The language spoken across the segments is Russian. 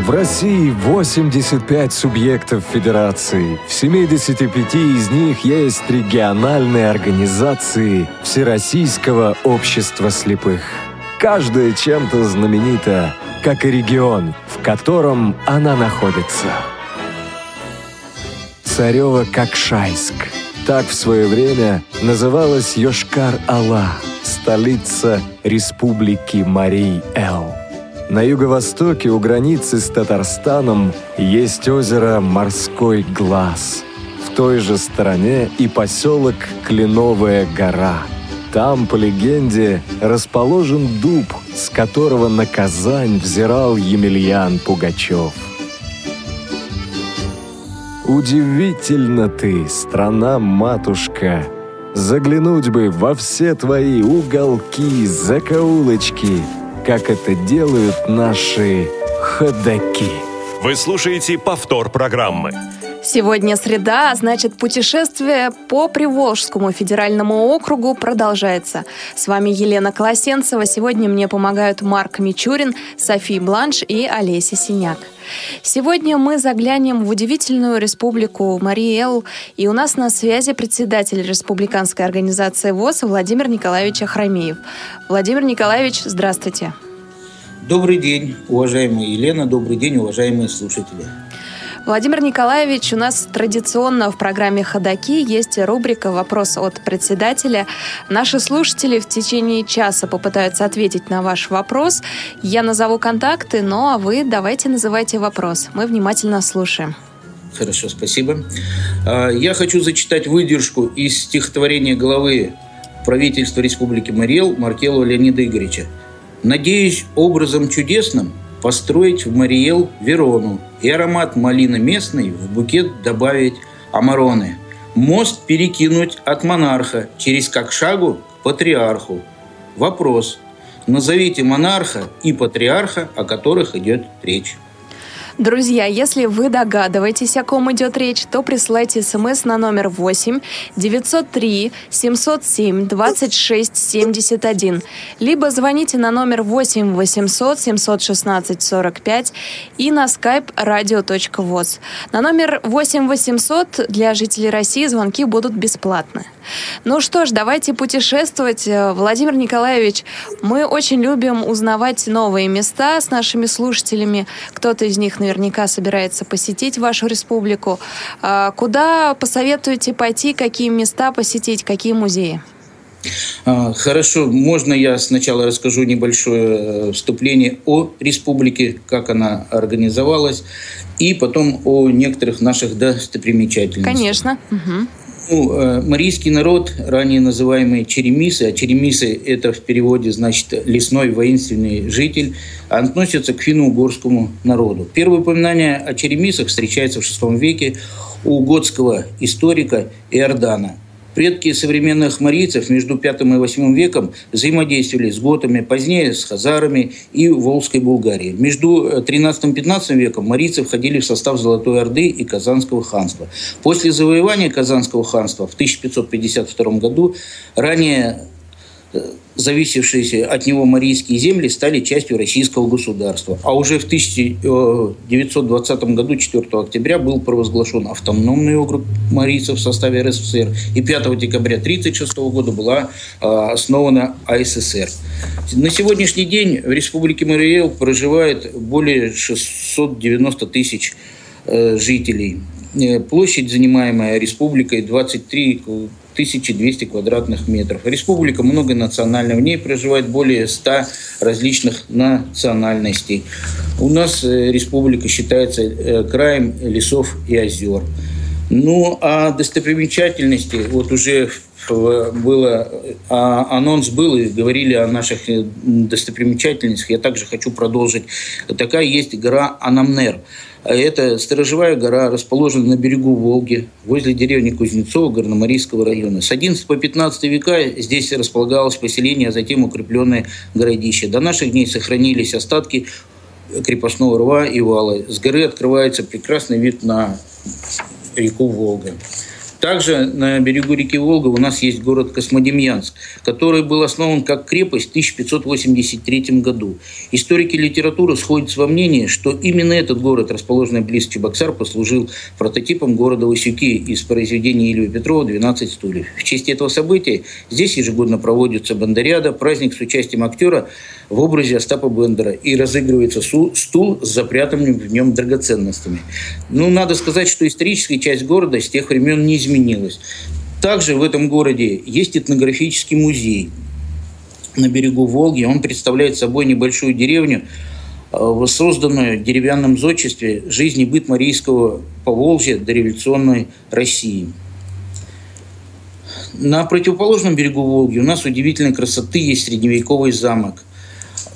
В России 85 субъектов федерации. В 75 из них есть региональные организации Всероссийского общества слепых. Каждая чем-то знаменита, как и регион, в котором она находится. Царёвококшайск. Так в свое время называлась Йошкар-Ола, столица Республики Марий Эл. На юго-востоке у границы с Татарстаном есть озеро Морской Глаз. В той же стороне и поселок Кленовая гора. Там, по легенде, расположен дуб, с которого на Казань взирал Емельян Пугачёв. Удивительно ты, страна-матушка! Заглянуть бы во все твои уголки, закоулочки, как это делают наши ходаки. Вы слушаете повтор программы. Сегодня среда, а значит, путешествие по Приволжскому федеральному округу продолжается. С вами Елена Колосенцева. Сегодня мне помогают Марк Мичурин, София Бланш и Олеся Синяк. Сегодня мы заглянем в удивительную республику Марий Эл, и у нас на связи председатель республиканской организации ВОС Владимир Николаевич Ахрамеев. Владимир Николаевич, здравствуйте. Добрый день, уважаемая Елена, добрый день, уважаемые слушатели. Владимир Николаевич, у нас традиционно в программе «Ходоки» есть рубрика «Вопрос от председателя». Наши слушатели в течение часа попытаются ответить на ваш вопрос. Я назову контакты, ну а вы давайте называйте вопрос. Мы внимательно слушаем. Хорошо, спасибо. Я хочу зачитать выдержку из стихотворения главы правительства Республики Марий Эл Маркелова Леонида Игоревича. «Надеюсь образом чудесным построить в Марий Эл Верону и аромат малины местной в букет добавить амароны. Мост перекинуть от монарха через Кокшагу к патриарху. Вопрос. Назовите монарха и патриарха, о которых идет речь». Друзья, если вы догадываетесь, о ком идет речь, то присылайте смс на номер 8 903 707 26 71. Либо звоните на номер 8 800 716 45 и на skype radio.voz. На номер 8 800 для жителей России звонки будут бесплатны. Ну что ж, давайте путешествовать. Владимир Николаевич, мы очень любим узнавать новые места с нашими слушателями. Кто-то из них наверняка собирается посетить вашу республику. Куда посоветуете пойти, какие места посетить, какие музеи? Хорошо, можно я сначала расскажу небольшое вступление о республике, как она организовалась, и потом о некоторых наших достопримечательностях. Конечно. Угу. Марийский народ, ранее называемый черемисы, а черемисы это в переводе значит лесной воинственный житель, относятся к финно-угорскому народу. Первое упоминание о черемисах встречается в VI веке у готского историка Иордана. Предки современных марийцев между V и VIII веком взаимодействовали с готами, позднее с хазарами и Волжской Булгарией. Между XIII и XV веком марийцы входили в состав Золотой Орды и Казанского ханства. После завоевания Казанского ханства в 1552 году ранее зависевшиеся от него марийские земли стали частью российского государства. А уже в 1920 году, 4 октября, был провозглашен автономный округ марийцев в составе РСФСР. И 5 декабря 1936 года была основана АССР. На сегодняшний день в Республике Марий Эл проживает более 690 тысяч жителей. Площадь, занимаемая республикой, 23 1200 квадратных метров. Республика многонациональна, в ней проживает более 100 различных национальностей. У нас республика считается краем лесов и озер. Ну, а достопримечательности, вот уже анонс был, и говорили о наших достопримечательностях, я также хочу продолжить. Такая есть гора Анамнер. Это сторожевая гора, расположена на берегу Волги, возле деревни Кузнецова Горномарийского района. С XI по XV века здесь располагалось поселение, а затем укрепленное городище. До наших дней сохранились остатки крепостного рва и вала. С горы открывается прекрасный вид на реку Волга. Также на берегу реки Волга у нас есть город Космодемьянск, который был основан как крепость в 1583 году. Историки литературы сходятся во мнении, что именно этот город, расположенный близ Чебоксар, послужил прототипом города Васюки из произведения Ильи Петрова «12 стульев». В честь этого события здесь ежегодно проводится бандериада, праздник с участием актера в образе Остапа Бендера, и разыгрывается стул с запрятанными в нем драгоценностями. Ну, надо сказать, что историческая часть города с тех времен не изменилась. Также в этом городе есть этнографический музей на берегу Волги. Он представляет собой небольшую деревню, воссозданную в деревянном зодчестве, жизнь и быт Марийского Поволжья дореволюционной России. На противоположном берегу Волги у нас удивительной красоты есть средневековый замок.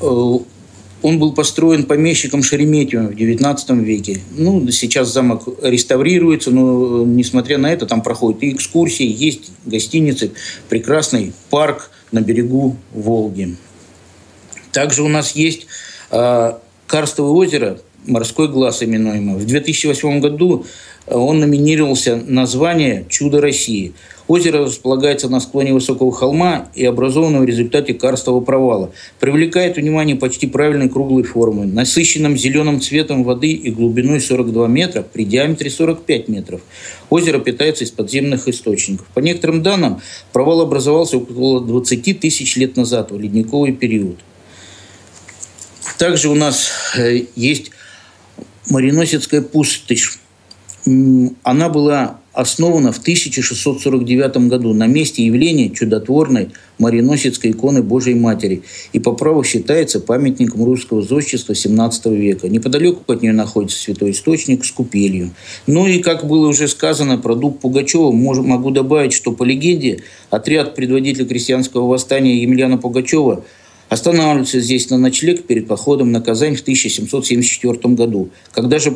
Он был построен помещиком Шереметьевым в XIX веке. Ну, сейчас замок реставрируется, но, несмотря на это, там проходят и экскурсии, есть гостиницы, прекрасный парк на берегу Волги. Также у нас есть карстовое озеро «Морской глаз» именуемо. В 2008 году он номинировался на звание «Чудо России». Озеро располагается на склоне высокого холма и образовано в результате карстового провала. Привлекает внимание почти правильной круглой формы, насыщенным зеленым цветом воды и глубиной 42 метра при диаметре 45 метров. Озеро питается из подземных источников. По некоторым данным, провал образовался около 20 тысяч лет назад, в ледниковый период. Также у нас есть Мариносецкая пустошь. Она была основана в 1649 году на месте явления чудотворной Мариносецкой иконы Божией Матери и по праву считается памятником русского зодчества XVII века. Неподалеку от нее находится святой источник с купелью. Ну и, как было уже сказано про дуб Пугачева, могу добавить, что по легенде отряд предводителя крестьянского восстания Емельяна Пугачева останавливался здесь на ночлег перед походом на Казань в 1774 году. Когда же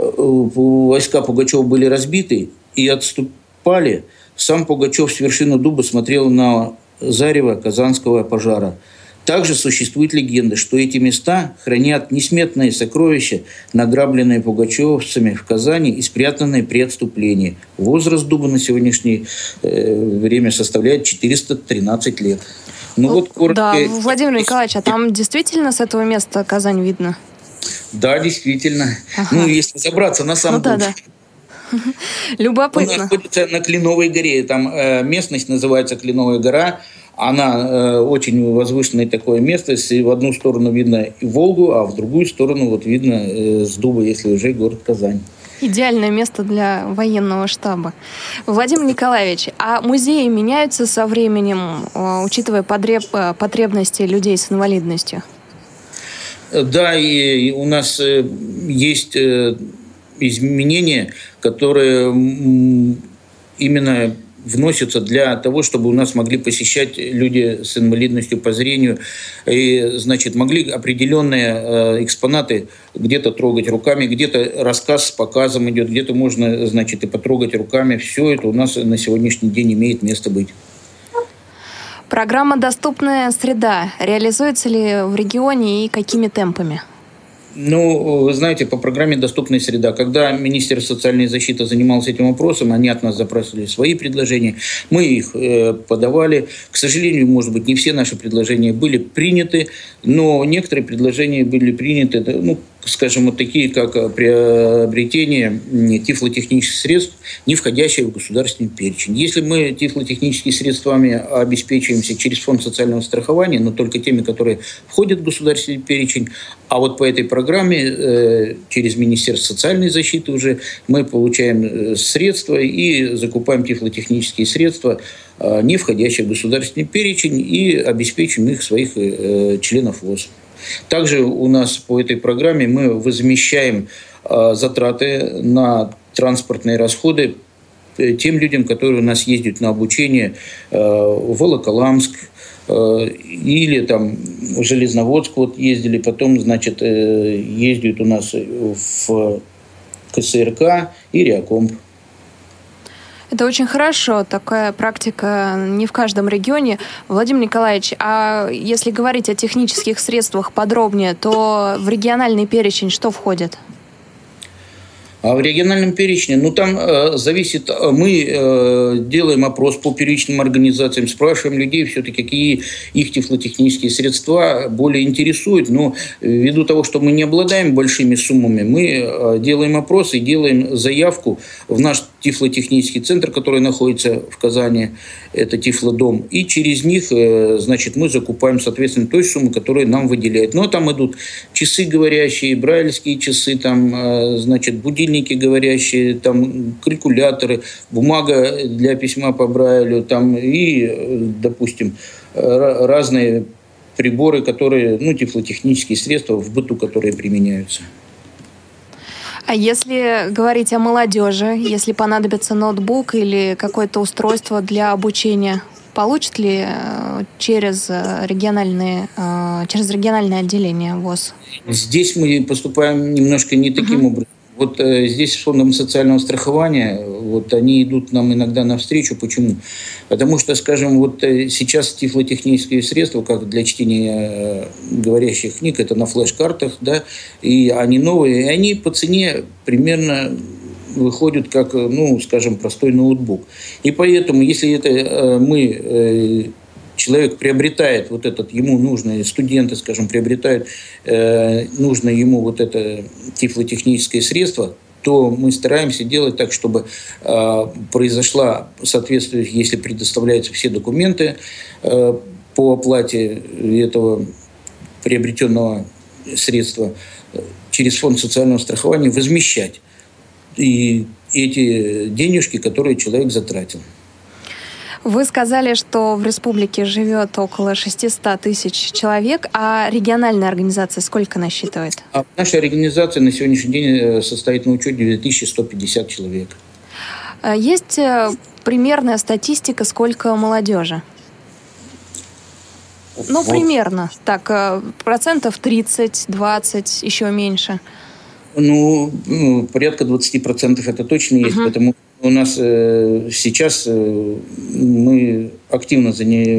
войска Пугачева были разбиты и отступали, сам Пугачев с вершины дуба смотрел на зарево казанского пожара. Также существует легенда, что эти места хранят несметные сокровища, награбленные пугачевцами в Казани и спрятанные при отступлении. Возраст дуба на сегодняшнее время составляет 413 лет. Ну, вот коротко... Да, Владимир Николаевич, а там действительно с этого места Казань видно? Да, действительно. Ага. Ну, если забраться на сам путь. Да. Любопытно. Он находится на Кленовой горе. Там местность называется Кленовая гора. Она очень возвышенное такое место. И в одну сторону видно Волгу, а в другую сторону вот видно с дуба, если уже город Казань. Идеальное место для военного штаба. Владимир Николаевич, а музеи меняются со временем, учитывая потребности людей с инвалидностью? Да, и у нас есть изменения, которые именно вносятся для того, чтобы у нас могли посещать люди с инвалидностью по зрению и, значит, могли определенные экспонаты где-то трогать руками, где-то рассказ с показом идет, где-то можно, значит, и потрогать руками. Все это у нас на сегодняшний день имеет место быть. Программа «Доступная среда» реализуется ли в регионе и какими темпами? Ну, вы знаете, по программе «Доступная среда», когда Министерство социальной защиты занималось этим вопросом, они от нас запросили свои предложения, мы их подавали. К сожалению, может быть, не все наши предложения были приняты, но некоторые предложения были приняты, ну, скажем, вот такие, как приобретение тифлотехнических средств, не входящие в государственный перечень. Если мы тифлотехническими средствами обеспечиваемся через фонд социального страхования, но только теми, которые входят в государственный перечень, а вот по этой программе через Министерство социальной защиты уже мы получаем средства и закупаем тифлотехнические средства, не входящие в государственный перечень, и обеспечим их своих членов ВОЗ. Также у нас по этой программе мы возмещаем затраты на транспортные расходы тем людям, которые у нас ездят на обучение в Волоколамск или там, в Железноводск вот ездили, потом, значит, ездят у нас в КСРК и Реакомп. Это очень хорошо, такая практика не в каждом регионе. Владимир Николаевич, а если говорить о технических средствах подробнее, то в региональный перечень что входит? А в региональном перечне, ну там зависит, мы делаем опрос по первичным организациям, спрашиваем людей все-таки, какие их тифлотехнические средства более интересуют. Но ввиду того, что мы не обладаем большими суммами, мы делаем опрос и делаем заявку в наш тифлотехнический центр, который находится в Казани, это Тифлодом. И через них, значит, мы закупаем, соответственно, той суммы, которую нам выделяют. Но там идут часы говорящие, брайлевские часы, там, значит, будильники говорящие, там, калькуляторы, бумага для письма по Брайлю, там, и, допустим, разные приборы, которые, ну, тифлотехнические средства в быту, которые применяются. А если говорить о молодежи, если понадобится ноутбук или какое-то устройство для обучения, получит ли через региональное отделение ВОС? Здесь мы поступаем немножко не таким образом. Вот здесь с фондом социального страхования, вот они идут нам иногда навстречу. Почему? Потому что, скажем, вот сейчас тифлотехнические средства, как для чтения говорящих книг, это на флеш-картах, да, и они новые, и они по цене примерно выходят как, ну, скажем, простой ноутбук. И поэтому, если это человек приобретает вот этот ему нужное, студенты, скажем, приобретают нужное ему вот это тифлотехническое средство, то мы стараемся делать так, чтобы произошла соответствующая, если предоставляются все документы по оплате этого приобретенного средства через фонд социального страхования, возмещать и эти денежки, которые человек затратил. Вы сказали, что в республике живет около 600 тысяч человек, а региональная организация сколько насчитывает? А наша организация на сегодняшний день состоит на учете 2150 человек. Есть примерная статистика, сколько молодежи? Ну, вот. Примерно. Так, процентов 30, 20, еще меньше. Ну, порядка 20% это точно есть, потому что у нас сейчас мы активно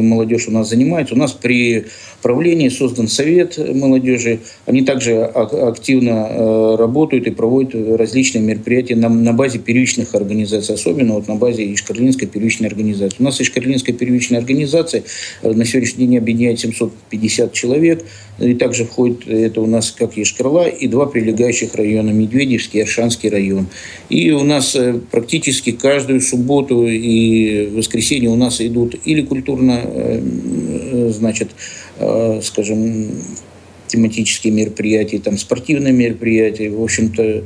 молодежь у нас занимается. У нас при правлении создан совет молодежи. Они также активно работают и проводят различные мероприятия на базе первичных организаций, особенно вот на базе Ишкарлинской первичной организации. У нас Ишкарлинская первичная организация на сегодняшний день объединяет 750 человек. И также входит это у нас как Йошкар-Ола и два прилегающих района – Медведевский и Оршанский район. И у нас практически каждую субботу и воскресенье у нас идут или культурно, значит, скажем, тематические мероприятия, там, спортивные мероприятия. В общем-то,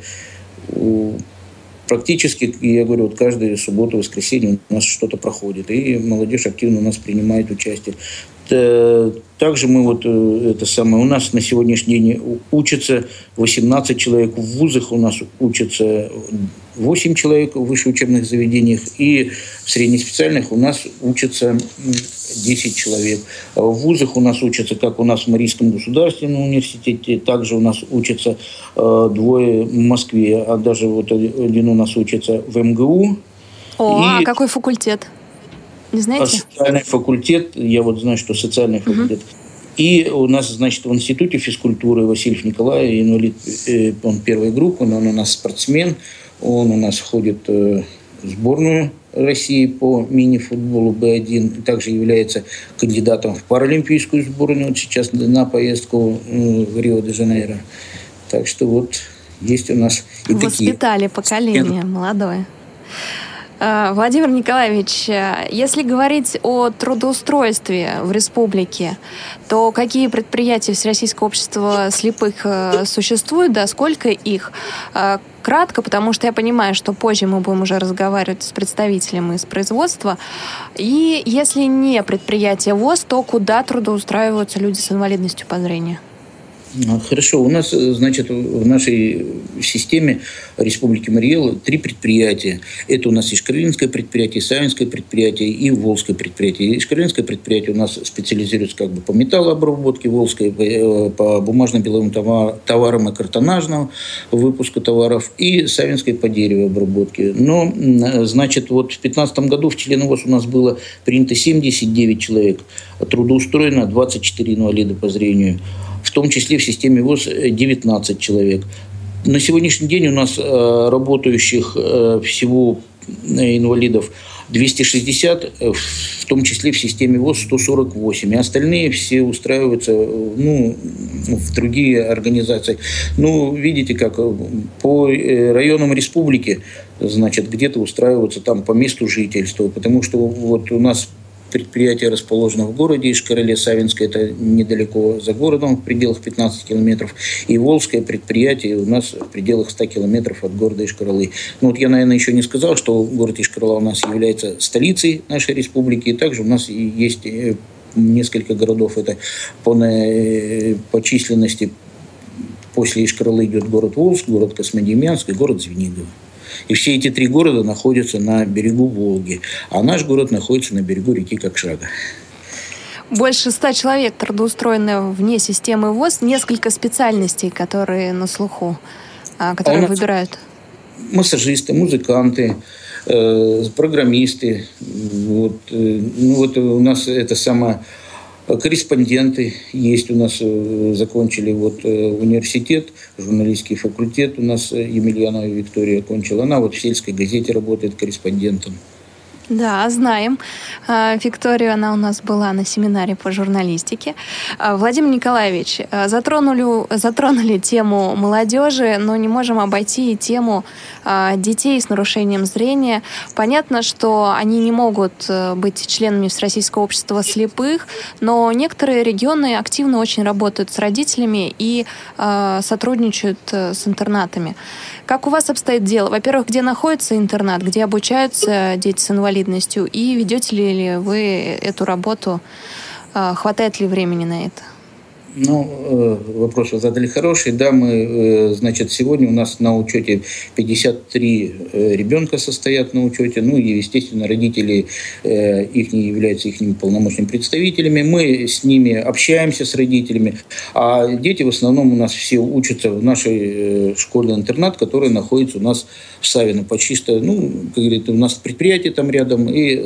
практически, я говорю, вот каждую субботу, воскресенье у нас что-то проходит. И молодежь активно у нас принимает участие. Также мы у нас на сегодняшний день учатся 18 человек в вузах, у нас учатся 8 человек в высших учебных заведениях, и в среднеспециальных у нас учатся 10 человек. В вузах у нас учатся, как у нас в Марийском государственном университете, также у нас учатся двое в Москве, а даже вот один у нас учится в МГУ. А какой факультет? Не знаете? Социальный факультет, я вот знаю, что социальный факультет. И у нас, значит, в Институте физкультуры Васильев Николай, инвалид, он первой группы, но он у нас спортсмен, он у нас входит в сборную России по мини-футболу Б1, также является кандидатом в паралимпийскую сборную, вот сейчас на поездку в Рио-де-Жанейро. Так что вот есть у нас и такие. Воспитали поколение молодое. Владимир Николаевич, если говорить о трудоустройстве в республике, то какие предприятия Всероссийского общества слепых существуют, да, сколько их? Кратко, потому что я понимаю, что позже мы будем уже разговаривать с представителем из производства. И если не предприятие ВОС, то куда трудоустраиваются люди с инвалидностью по зрению? Хорошо. У нас, значит, в нашей системе Республики Марий Эл 3 предприятия. Это у нас Ишкарлинское предприятие, Савинское предприятие и Волжское предприятие. Ишкарлинское предприятие у нас специализируется как бы по металлообработке, Волжское по бумажно-белым товарам и картонажному выпуску товаров, и Савинское по деревообработке. Но, значит, вот в 2015 году в члены ВОС у нас было принято 79 человек, трудоустроено 24 инвалида по зрению. В том числе в системе ВОС 19 человек. На сегодняшний день у нас работающих всего инвалидов 260, в том числе в системе ВОЗ 148. И остальные все устраиваются в другие организации. Видите, как по районам республики, где-то устраиваются там по месту жительства. Потому что у нас предприятие расположено в городе Йошкар-Оле, Савинское, это недалеко за городом, в пределах 15 километров, и Волжское предприятие у нас в пределах 100 километров от города Йошкар-Олы. Я, наверное, еще не сказал, что город Йошкар-Ола у нас является столицей нашей республики, и также у нас есть несколько городов, это по численности после Йошкар-Олы идет город Волжск, город Космодемьянск и город Звенигово. И все эти три города находятся на берегу Волги, а наш город находится на берегу реки Кокшага. Больше 100 человек трудоустроено вне системы ВОЗ. Несколько специальностей, которые на слуху, которые выбирают. Массажисты, музыканты, программисты. У нас это корреспонденты есть у нас, закончили университет, журналистский факультет у нас Емельянова Виктория окончила. Она в сельской газете работает корреспондентом. Да, знаем. Викторию, она у нас была на семинаре по журналистике. Владимир Николаевич, затронули тему молодежи, но не можем обойти и тему детей с нарушением зрения. Понятно, что они не могут быть членами Всероссийского общества слепых, но некоторые регионы активно очень работают с родителями и сотрудничают с интернатами. Как у вас обстоит дело? Во-первых, где находится интернат, где обучаются дети с инвалидностью? И ведете ли вы эту работу? Хватает ли времени на это? Вопрос вы задали хороший. Да, мы, сегодня у нас на учете 53 ребенка состоят на учете. И, естественно, родители их не являются их полномочными представителями. Мы с ними общаемся, с родителями. А дети в основном у нас все учатся в нашей школе-интернат, которая находится у нас в Савино. Почти что, как говорят, у нас предприятие там рядом, и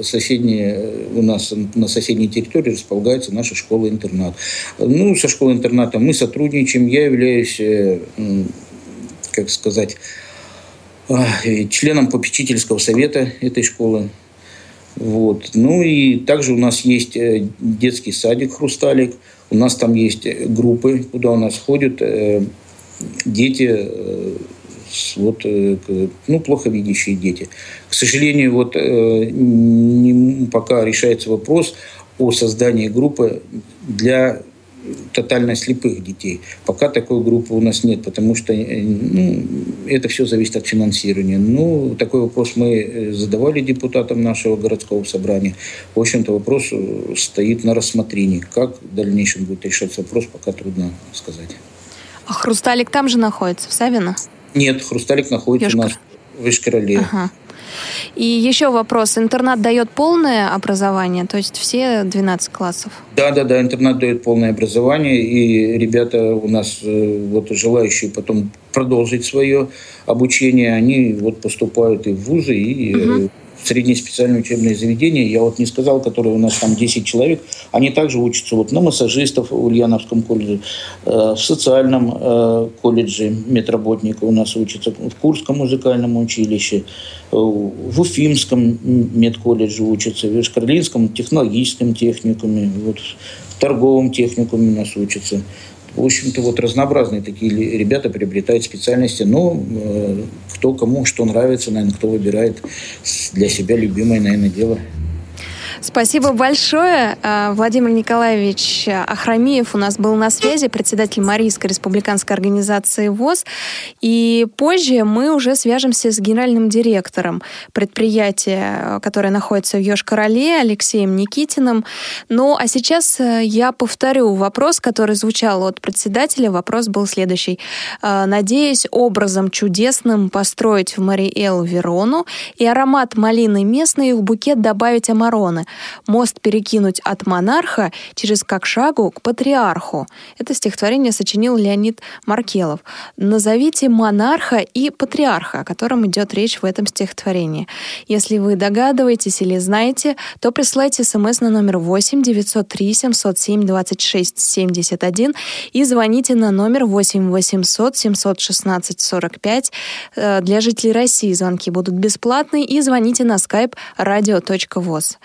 у нас на соседней территории располагается наша школа-интернат. Со школы-интерната мы сотрудничаем. Я являюсь, членом попечительского совета этой школы. И также у нас есть детский садик «Хрусталик». У нас там есть группы, куда у нас ходят дети, плохо видящие дети. К сожалению, пока решается вопрос о создании группы для тотально слепых детей. Пока такой группы у нас нет, потому что это все зависит от финансирования. Такой вопрос мы задавали депутатам нашего городского собрания. В общем-то, вопрос стоит на рассмотрении. Как в дальнейшем будет решаться вопрос, пока трудно сказать. А «Хрусталик» там же находится, в Савино? Нет, «Хрусталик» находится у нас в Йошкар-Оле. Ага. И еще вопрос. Интернат дает полное образование? То есть все 12 классов? Да, интернат дает полное образование. И ребята у нас, желающие потом продолжить свое обучение, они поступают и в вузы, и в среднеспециальное учебное заведение. Я не сказал, которые у нас там 10 человек. Они также учатся на массажистов в Ульяновском колледже, в социальном колледже медработника у нас учатся, в Курском музыкальном училище, в Уфимском медколледже учатся, в Йошкар-Олинском технологическом техникуме, в торговом техникуме у нас учатся. В общем-то, разнообразные такие ребята приобретают специальности, но кто кому что нравится, наверное, кто выбирает для себя любимое, наверное, дело. Спасибо большое. Владимир Николаевич Ахрамеев у нас был на связи, председатель Марийской республиканской организации ВОС. И позже мы уже свяжемся с генеральным директором предприятия, которое находится в Йошкар-Оле, Алексеем Никитиным. А сейчас я повторю вопрос, который звучал от председателя. Вопрос был следующий. Надеюсь образом чудесным построить в Марий Эл Верону и аромат малины местной в букет добавить амароны. «Мост перекинуть от монарха через Кокшагу к патриарху». Это стихотворение сочинил Леонид Маркелов. Назовите монарха и патриарха, о котором идет речь в этом стихотворении. Если вы догадываетесь или знаете, то присылайте смс на номер 8 903 707 26 71 и звоните на номер 8 800 716 45. Для жителей России звонки будут бесплатные, и звоните на skype radio.voz.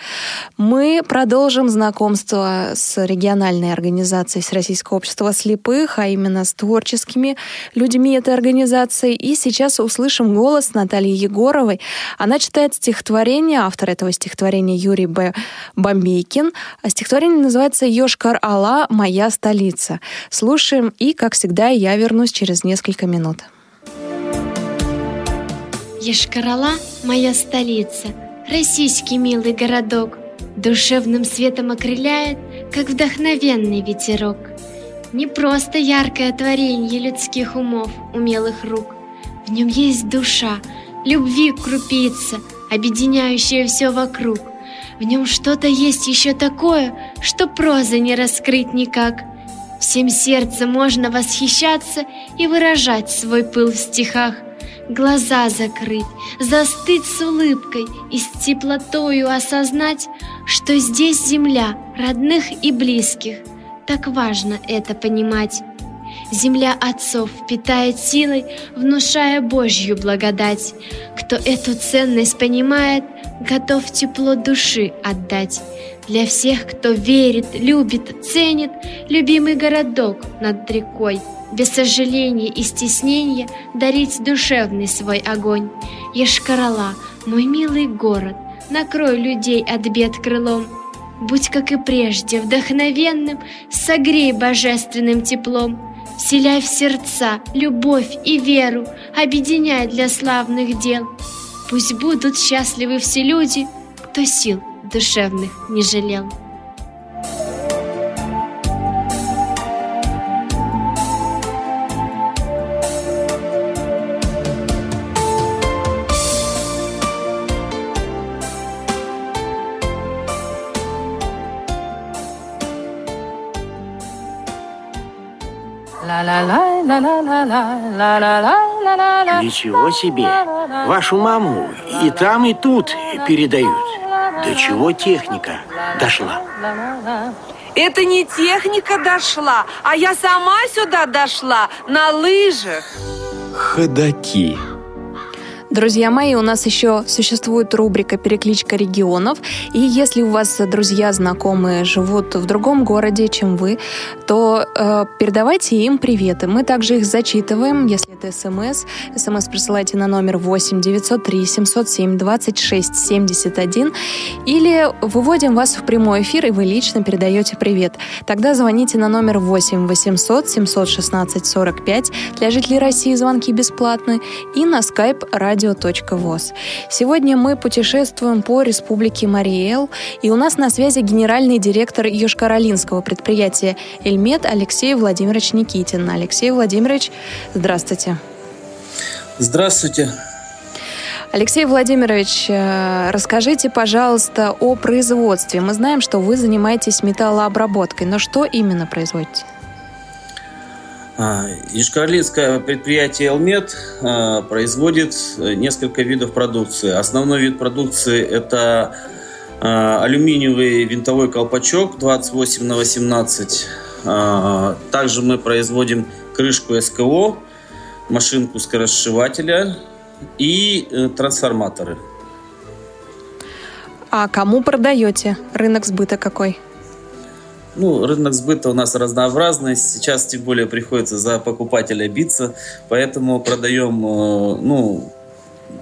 Мы продолжим знакомство с региональной организацией Всероссийского общества слепых, а именно с творческими людьми этой организации. И сейчас услышим голос Натальи Егоровой. Она читает стихотворение, автор этого стихотворения Юрий Б. Бомбейкин. Стихотворение называется «Йошкар-Ола. Моя столица». Слушаем, и, как всегда, я вернусь через несколько минут. Йошкар-Ола – моя столица, российский милый городок, душевным светом окрыляет, как вдохновенный ветерок. Не просто яркое творенье людских умов, умелых рук, в нем есть душа, любви крупица, объединяющая все вокруг. В нем что-то есть еще такое, что проза не раскрыть никак. Всем сердцем можно восхищаться и выражать свой пыл в стихах. Глаза закрыть, застыть с улыбкой и с теплотою осознать, что здесь земля родных и близких. Так важно это понимать. Земля отцов питает силой, внушая Божью благодать. Кто эту ценность понимает, готов тепло души отдать. Для всех, кто верит, любит, ценит любимый городок над рекой. Без сожаления и стеснения дарить душевный свой огонь. Йошкар-Ола, мой милый город, накрой людей от бед крылом. Будь, как и прежде, вдохновенным, согрей божественным теплом. Вселяй в сердца любовь и веру, объединяй для славных дел. Пусть будут счастливы все люди, кто сил душевных не жалел. Ничего себе! Вашу маму и там, и тут передают. До чего техника дошла? Это не техника дошла, а я сама сюда дошла на лыжах. Ходаки. Друзья мои, у нас еще существует рубрика «Перекличка регионов». И если у вас друзья, знакомые живут в другом городе, чем вы, то передавайте им приветы. Мы также их зачитываем, если это смс. СМС присылайте на номер 8 903 707 26 71. Или выводим вас в прямой эфир, и вы лично передаете привет. Тогда звоните на номер 8 800 716 45. Для жителей России звонки бесплатны. И на скайп радио. Сегодня мы путешествуем по Республике Марий Эл, и у нас на связи генеральный директор Йошкар-Олинского предприятия «Эльмед» Алексей Владимирович Никитин. Алексей Владимирович, здравствуйте. Здравствуйте. Алексей Владимирович, расскажите, пожалуйста, о производстве. Мы знаем, что вы занимаетесь металлообработкой, но что именно производите? Йошкар-Олинское предприятие «Эльмед» производит несколько видов продукции. Основной вид продукции – это алюминиевый винтовой колпачок 28 на 18. Также мы производим крышку СКО, машинку скоросшивателя и трансформаторы. А кому продаете? Рынок сбыта какой? Ну, рынок сбыта у нас разнообразный. Сейчас, тем более, приходится за покупателя биться. Поэтому продаем,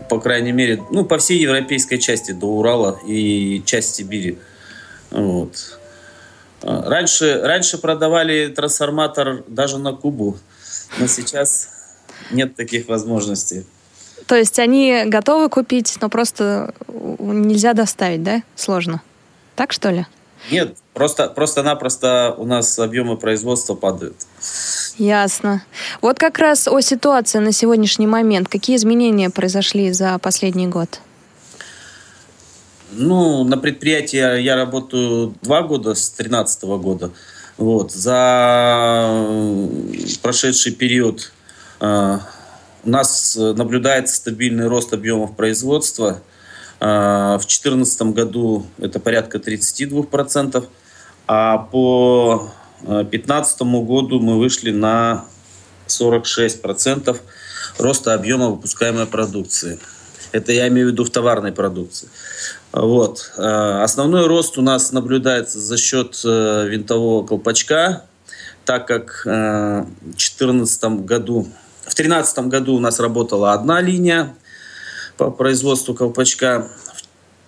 по крайней мере, по всей европейской части, до Урала и часть Сибири. Вот. Раньше продавали трансформатор даже на Кубу, но сейчас нет таких возможностей. То есть они готовы купить, но просто нельзя доставить, да? Сложно. Так, что ли? Нет, просто-напросто у нас объемы производства падают. Ясно. Вот как раз о ситуации на сегодняшний момент. Какие изменения произошли за последний год? Ну, на предприятии я работаю 2 года, с 2013 года. Вот. За прошедший период у нас наблюдается стабильный рост объемов производства. В 2014 году это порядка 32%, а по 2015 году мы вышли на 46% роста объема выпускаемой продукции. Это я имею в виду в товарной продукции. Вот. Основной рост у нас наблюдается за счет винтового колпачка, так как в 2013 году у нас работала одна линия по производству колпачка.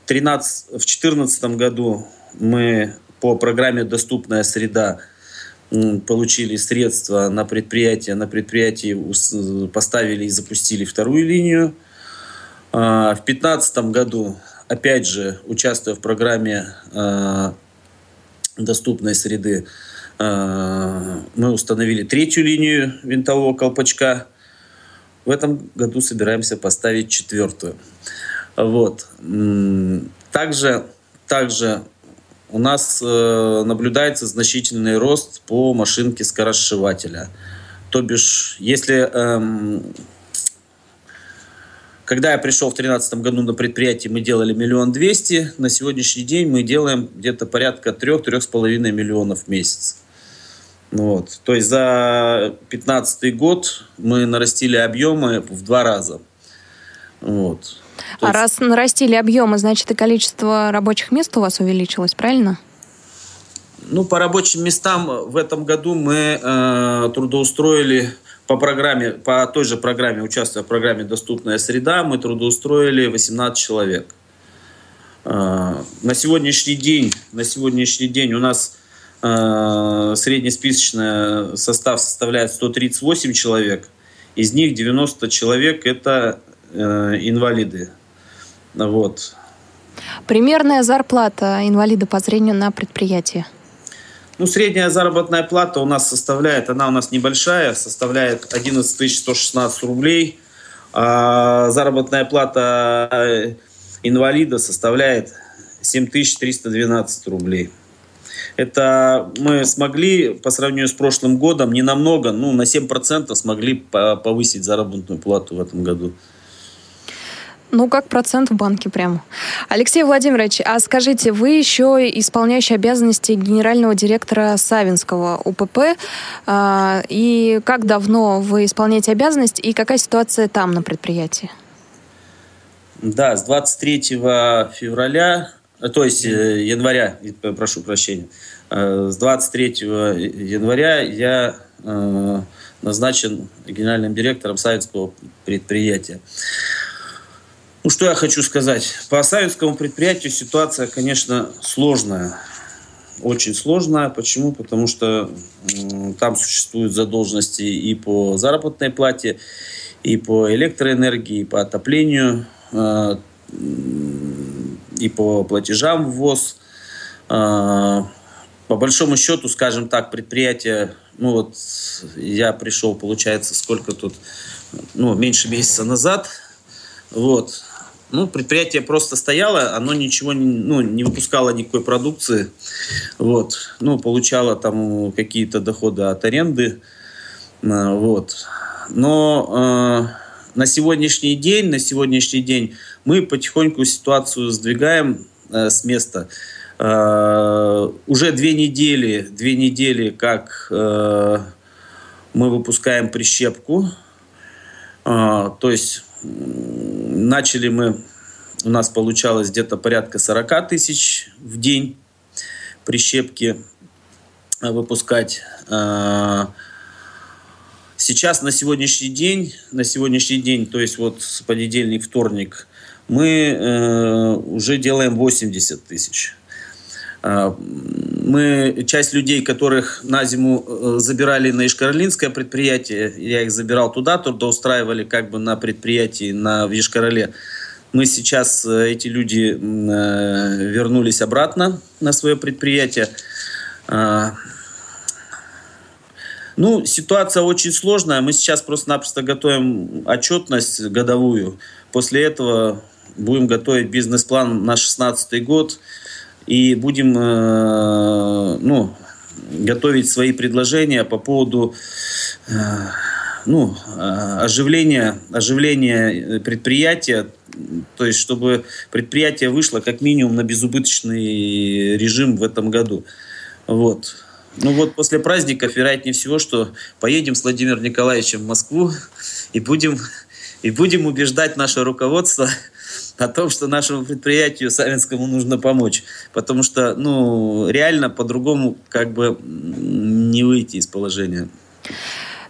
В 2014 году мы по программе «Доступная среда» получили средства на предприятие. На предприятии поставили и запустили вторую линию. В 2015 году, опять же, участвуя в программе «Доступной среды», мы установили 3-ю линию винтового колпачка. В этом году собираемся поставить 4-ю. Вот. Также у нас наблюдается значительный рост по машинке скоросшивателя. То бишь, когда я пришел в 2013 году на предприятие, мы делали 1 200 000. На сегодняшний день мы делаем где-то порядка 3–3,5 миллионов в месяц. Вот. То есть за 2015 год мы нарастили объемы в 2 раза. Вот. Раз нарастили объемы, значит и количество рабочих мест у вас увеличилось, правильно? Ну, по рабочим местам в этом году мы трудоустроили... По той же программе, участвуя в программе «Доступная среда», мы трудоустроили 18 человек. На сегодняшний день у нас среднесписочный состав составляет 138 человек. Из них 90 человек – это инвалиды. Вот. Примерная зарплата инвалида по зрению на предприятии? Ну, средняя заработная плата у нас составляет 11 116 рублей. А заработная плата инвалида составляет 7 312 рублей. Это мы смогли по сравнению с прошлым годом не намного, на 7% смогли повысить заработную плату в этом году. Ну, как процент в банке прямо. Алексей Владимирович, а скажите, вы еще исполняющий обязанности генерального директора Савинского УПП. И как давно вы исполняете обязанность, и какая ситуация там на предприятии? Да, с 23 января, прошу прощения, с 23 января я назначен генеральным директором Савинского предприятия. Ну, что я хочу сказать. По Савинскому предприятию ситуация, конечно, сложная. Очень сложная. Почему? Потому что там существуют задолженности и по заработной плате, и по электроэнергии, и по отоплению, и по платежам в ВОЗ. По большому счету, скажем так, предприятие... Ну, вот я пришел, получается, меньше месяца назад. Вот. Ну, предприятие просто стояло, оно ничего не выпускало никакой продукции. Вот. Ну, получало там какие-то доходы от аренды. Вот. Но на сегодняшний день мы потихоньку ситуацию сдвигаем с места. Уже 2 недели, как мы выпускаем прищепку. То есть... Начали мы, у нас получалось где-то порядка 40 тысяч в день прищепки выпускать. Сейчас на сегодняшний день, то есть вот с понедельник, вторник, мы уже делаем 80 тысяч. Мы часть людей, которых на зиму забирали на Йошкар-Олинское предприятие, я их забирал туда, трудоустраивали как бы на предприятии в Йошкар-Оле. Мы сейчас, эти люди, вернулись обратно на свое предприятие. Ну, ситуация очень сложная. Мы сейчас просто-напросто готовим отчетность годовую. После этого будем готовить бизнес-план на 2016 год и будем готовить свои предложения по поводу оживления предприятия, то есть чтобы предприятие вышло как минимум на безубыточный режим в этом году. Вот. После праздников, вероятнее всего, что поедем с Владимиром Николаевичем в Москву и будем убеждать наше руководство о том, что нашему предприятию савинскому нужно помочь. Потому что, реально по-другому как бы не выйти из положения.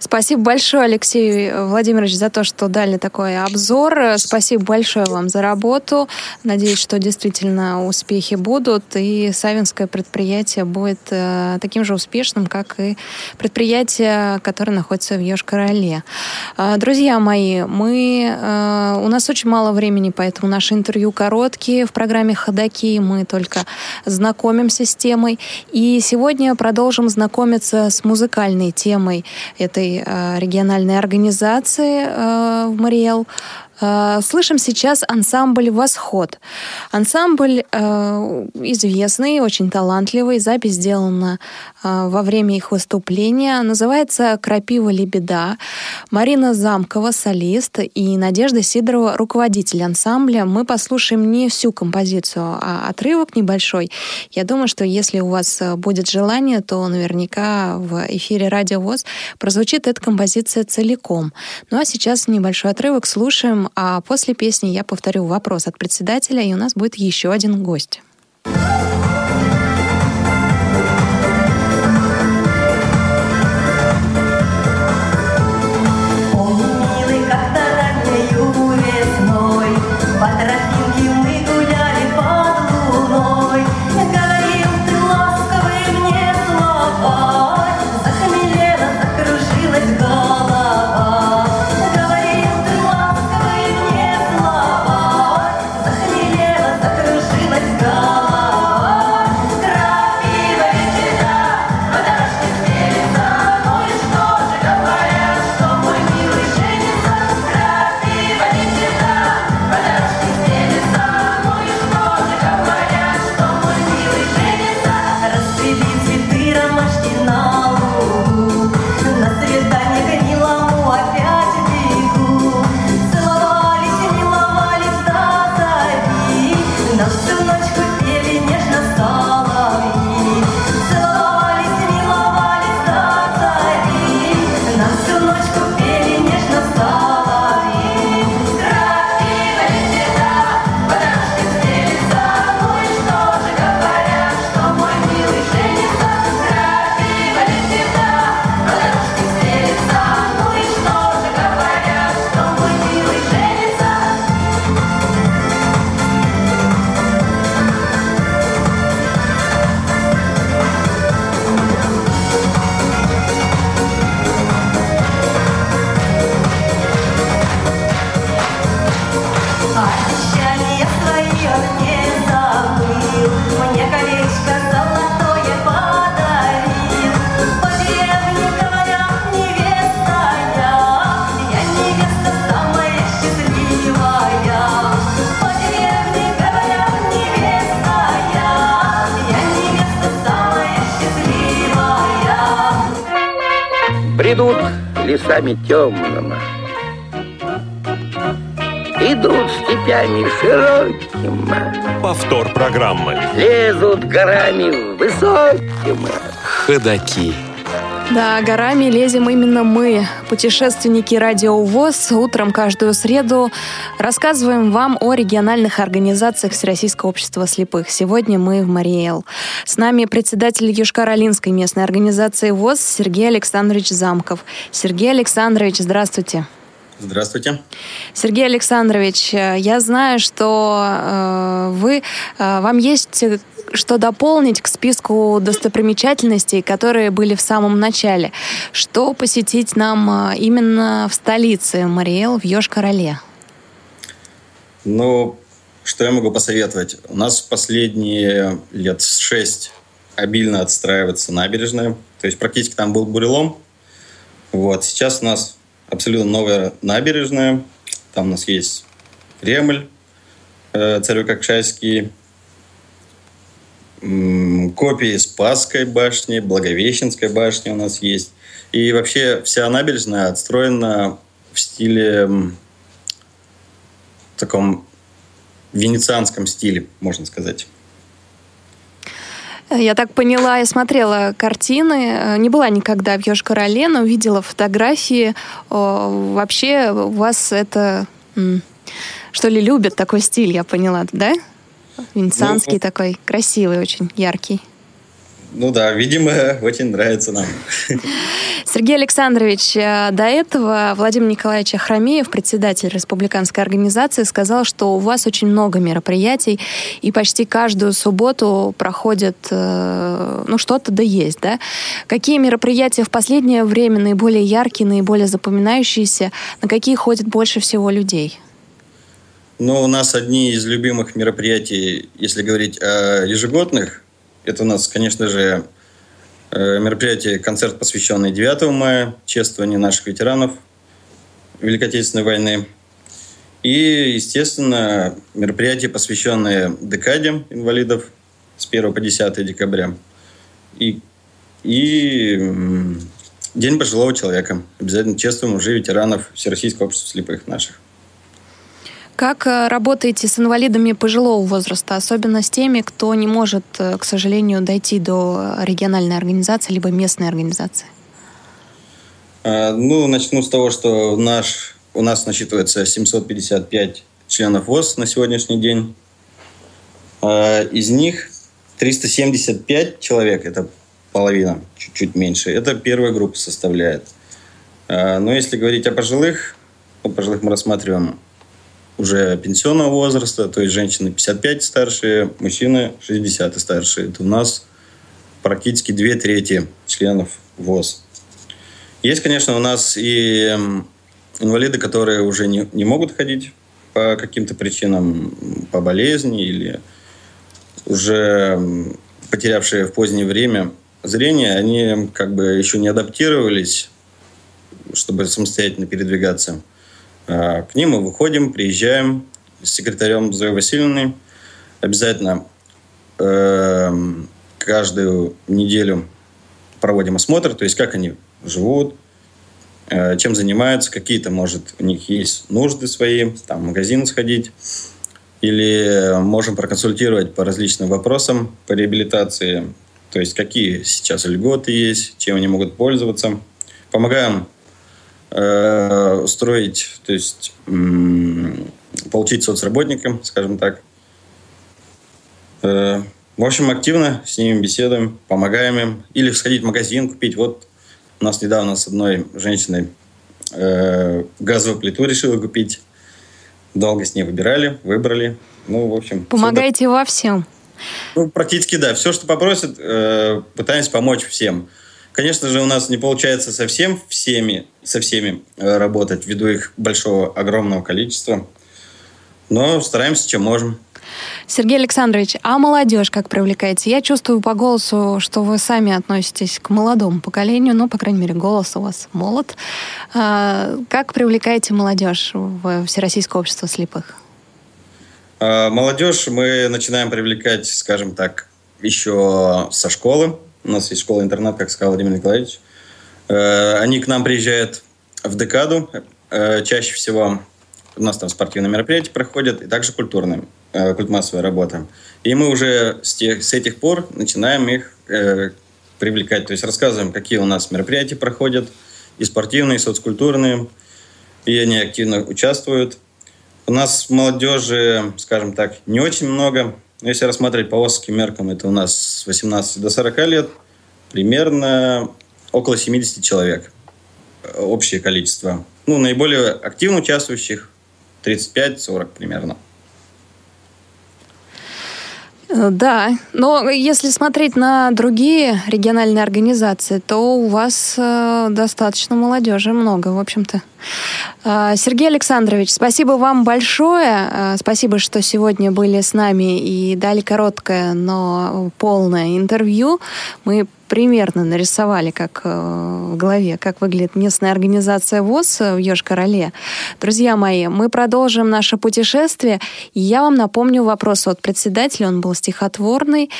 Спасибо большое, Алексей Владимирович, за то, что дали такой обзор. Спасибо большое вам за работу. Надеюсь, что действительно успехи будут, и савинское предприятие будет таким же успешным, как и предприятие, которое находится в Йошкар-Оле. Друзья мои, у нас очень мало времени, поэтому наши интервью короткие. В программе «Ходоки» мы только знакомимся с темой. И сегодня продолжим знакомиться с музыкальной темой этой региональной организации в Марий Эл. Слышим сейчас ансамбль «Восход». Ансамбль известный, очень талантливый. Запись сделана во время их выступления. Называется «Крапива лебеда». Марина Замкова, солист, и Надежда Сидорова, руководитель ансамбля. Мы послушаем не всю композицию, а отрывок небольшой. Я думаю, что если у вас будет желание, то наверняка в эфире «Радио ВОС» прозвучит эта композиция целиком. Ну а сейчас небольшой отрывок слушаем. А после песни я повторю вопрос от председателя, и у нас будет еще один гость. Лесами темными, идут степями широкими. Повтор программы. Лезут горами высокими. Ходоки. Да, горами лезем именно мы, путешественники Радио ВОС. Утром каждую среду рассказываем вам о региональных организациях Всероссийского общества слепых. Сегодня мы в Марий Эл. С нами председатель Йошкар-Олинской местной организации ВОС Сергей Александрович Замков. Сергей Александрович, здравствуйте. Здравствуйте. Сергей Александрович, я знаю, что вам есть что дополнить к списку достопримечательностей, которые были в самом начале. Что посетить нам именно в столице Марий Эл, в Йошкар-Оле? Что я могу посоветовать? У нас в последние лет 6 обильно отстраивается набережная. То есть практически там был бурелом. Вот. Сейчас у нас абсолютно новая набережная. Там у нас есть Кремль, Царёвококшайские копии Спасской башни, Благовещенской башни у нас есть. И вообще вся набережная отстроена в стиле, в таком венецианском стиле, можно сказать. Я так поняла, я смотрела картины, не была никогда в Йошкар-Оле, но видела фотографии. Вообще у вас это, что ли, любят такой стиль, я поняла, да? Венецианский, ну, такой, красивый очень, яркий. Ну да, видимо, очень нравится нам. Сергей Александрович, до этого Владимир Николаевич Ахрамеев, председатель республиканской организации, сказал, что у вас очень много мероприятий, и почти каждую субботу проходит, ну, что-то да есть, да? Какие мероприятия в последнее время наиболее яркие, наиболее запоминающиеся, на какие ходит больше всего людей? Ну, у нас одни из любимых мероприятий, если говорить о ежегодных, это у нас, конечно же, мероприятие, концерт, посвященный 9 мая, чествованию наших ветеранов Великой Отечественной войны. И, естественно, мероприятия, посвященные декаде инвалидов с 1 по 10 декабря. И День пожилого человека. Обязательно чествуем уже ветеранов Всероссийского общества слепых наших. Как работаете с инвалидами пожилого возраста, особенно с теми, кто не может, к сожалению, дойти до региональной организации либо местной организации? Ну, начну с того, что у нас насчитывается 755 членов ВОС на сегодняшний день. Из них 375 человек, это половина, чуть-чуть меньше. Это первая группа составляет. Но если говорить о пожилых, то пожилых мы рассматриваем уже пенсионного возраста, то есть женщины 55 и старше, мужчины 60 и старше. Это у нас практически 2/3 членов ВОС. Есть, конечно, у нас и инвалиды, которые уже не могут ходить по каким-то причинам, по болезни или уже потерявшие в позднее время зрение, они как бы еще не адаптировались, чтобы самостоятельно передвигаться. К ним мы выходим, приезжаем с секретарем Зоей Васильевной. Обязательно каждую неделю проводим осмотр, то есть как они живут, чем занимаются, какие-то, может, у них есть нужды свои, там, в магазин сходить. Или можем проконсультировать по различным вопросам по реабилитации, то есть какие сейчас льготы есть, чем они могут пользоваться. Помогаем устроить, то есть получить соцработника, скажем так. В общем, активно с ними беседуем, помогаем им. Или сходить в магазин, купить. Вот у нас недавно с одной женщиной газовую плиту решила купить. Долго с ней выбрали. Ну, в общем... Помогаете во всем? Ну, практически, да. Все, что попросят, пытаемся помочь всем. Конечно же, у нас не получается со всеми работать, ввиду их большого, огромного количества. Но стараемся, чем можем. Сергей Александрович, а молодежь как привлекаете? Я чувствую по голосу, что вы сами относитесь к молодому поколению, но, по крайней мере, голос у вас молод. Как привлекаете молодежь в Всероссийское общество слепых? Молодежь мы начинаем привлекать, скажем так, еще со школы. У нас есть школа-интернат, как сказал Владимир Николаевич. Они к нам приезжают в декаду. Чаще всего у нас там спортивные мероприятия проходят, и также культурные, культмассовая работа. И мы уже с этих пор начинаем их привлекать. То есть рассказываем, какие у нас мероприятия проходят, и спортивные, и соцкультурные. И они активно участвуют. У нас молодежи, скажем так, не очень много. Если рассматривать по ВОСовским меркам, это у нас с 18 до 40 лет примерно около 70 человек. Общее количество. Ну, наиболее активно участвующих 35-40 примерно. Да, но если смотреть на другие региональные организации, то у вас достаточно молодежи, много, в общем-то. Сергей Александрович, спасибо вам большое. Спасибо, что сегодня были с нами и дали короткое, но полное интервью. Мы примерно нарисовали, как в голове, как выглядит местная организация ВОС в Йошкар-Оле. Друзья мои, мы продолжим наше путешествие. Я вам напомню вопрос от председателя, он был стихотворный.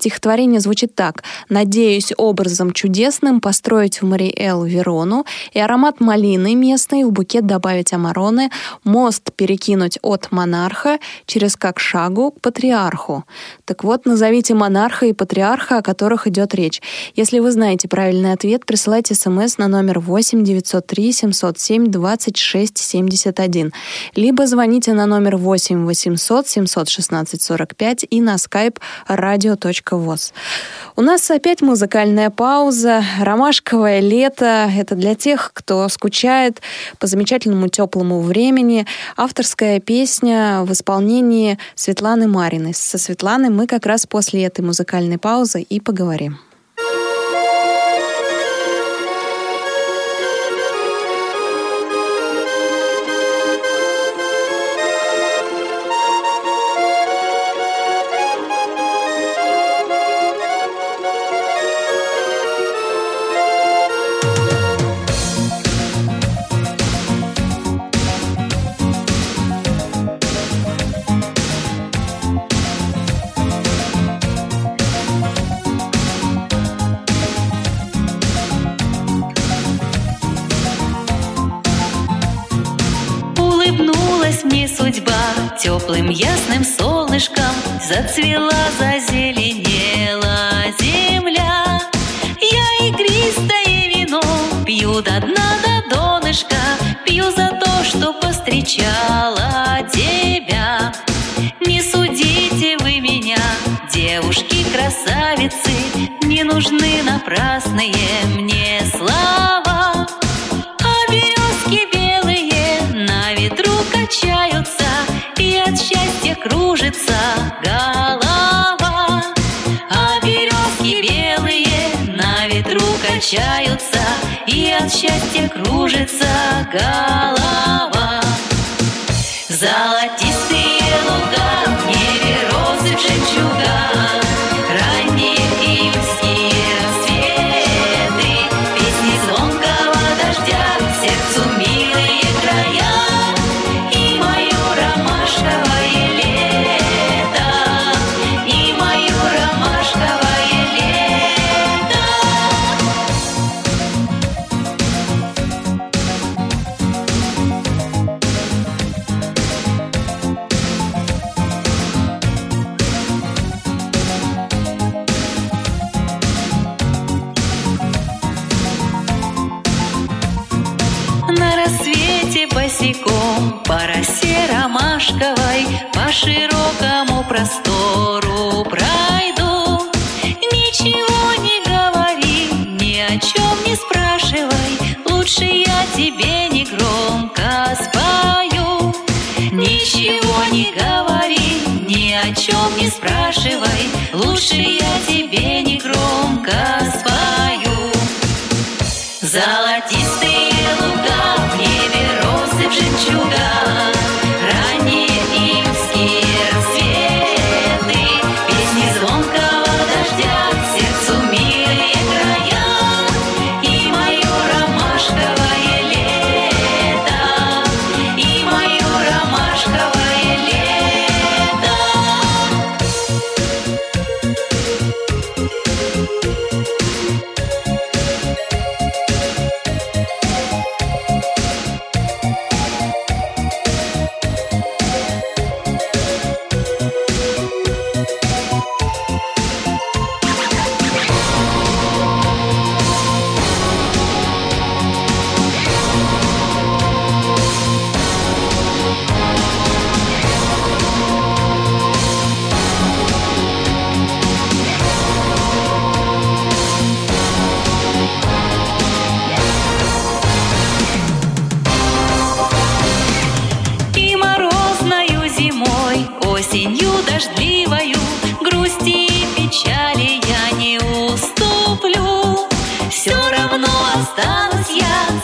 Стихотворение звучит так. «Надеюсь образом чудесным построить в Марий Эл Верону и аромат малины местной в букет добавить амароны, мост перекинуть от монарха через Кокшагу к патриарху». Так вот, назовите монарха и патриарха, о которых идет речь. Если вы знаете правильный ответ, присылайте смс на номер 8-903-707-2671. Либо звоните на номер 8-800-716-45 и на skype radio.voz. У нас опять музыкальная пауза. Ромашковое лето. Это для тех, кто скучает по замечательному теплому времени. Авторская песня в исполнении Светланы Мариной. Со Светланой мы как раз после этой музыкальной паузы и поговорим. Теплым ясным солнышком зацвела, зазеленела земля. Я игристое вино пью до дна, до донышка, пью за то, что повстречала тебя. Не судите вы меня, девушки-красавицы, не нужны напрасные мне слова. А березки белые на ветру качаются, от счастья кружится голова, а березки белые на ветру качаются, и от счастья кружится голова. Золотистые луга, в небе розы в жемчугах, ранние июльские рассветы, песни звонкого дождя, сердцу милые края. По росе ромашковой, по широкому простору пройду. Ничего не говори, ни о чем не спрашивай, лучше я тебе негромко спою. Ничего не говори, ни о чем не спрашивай, лучше я тебе негромко спою. Золотистые луга, в небе розы в жемчугах, ранние июльские рассветы, песни звонкого дождя, сердцу милые края, и мое ромашковое лето, и мое ромашковое лето.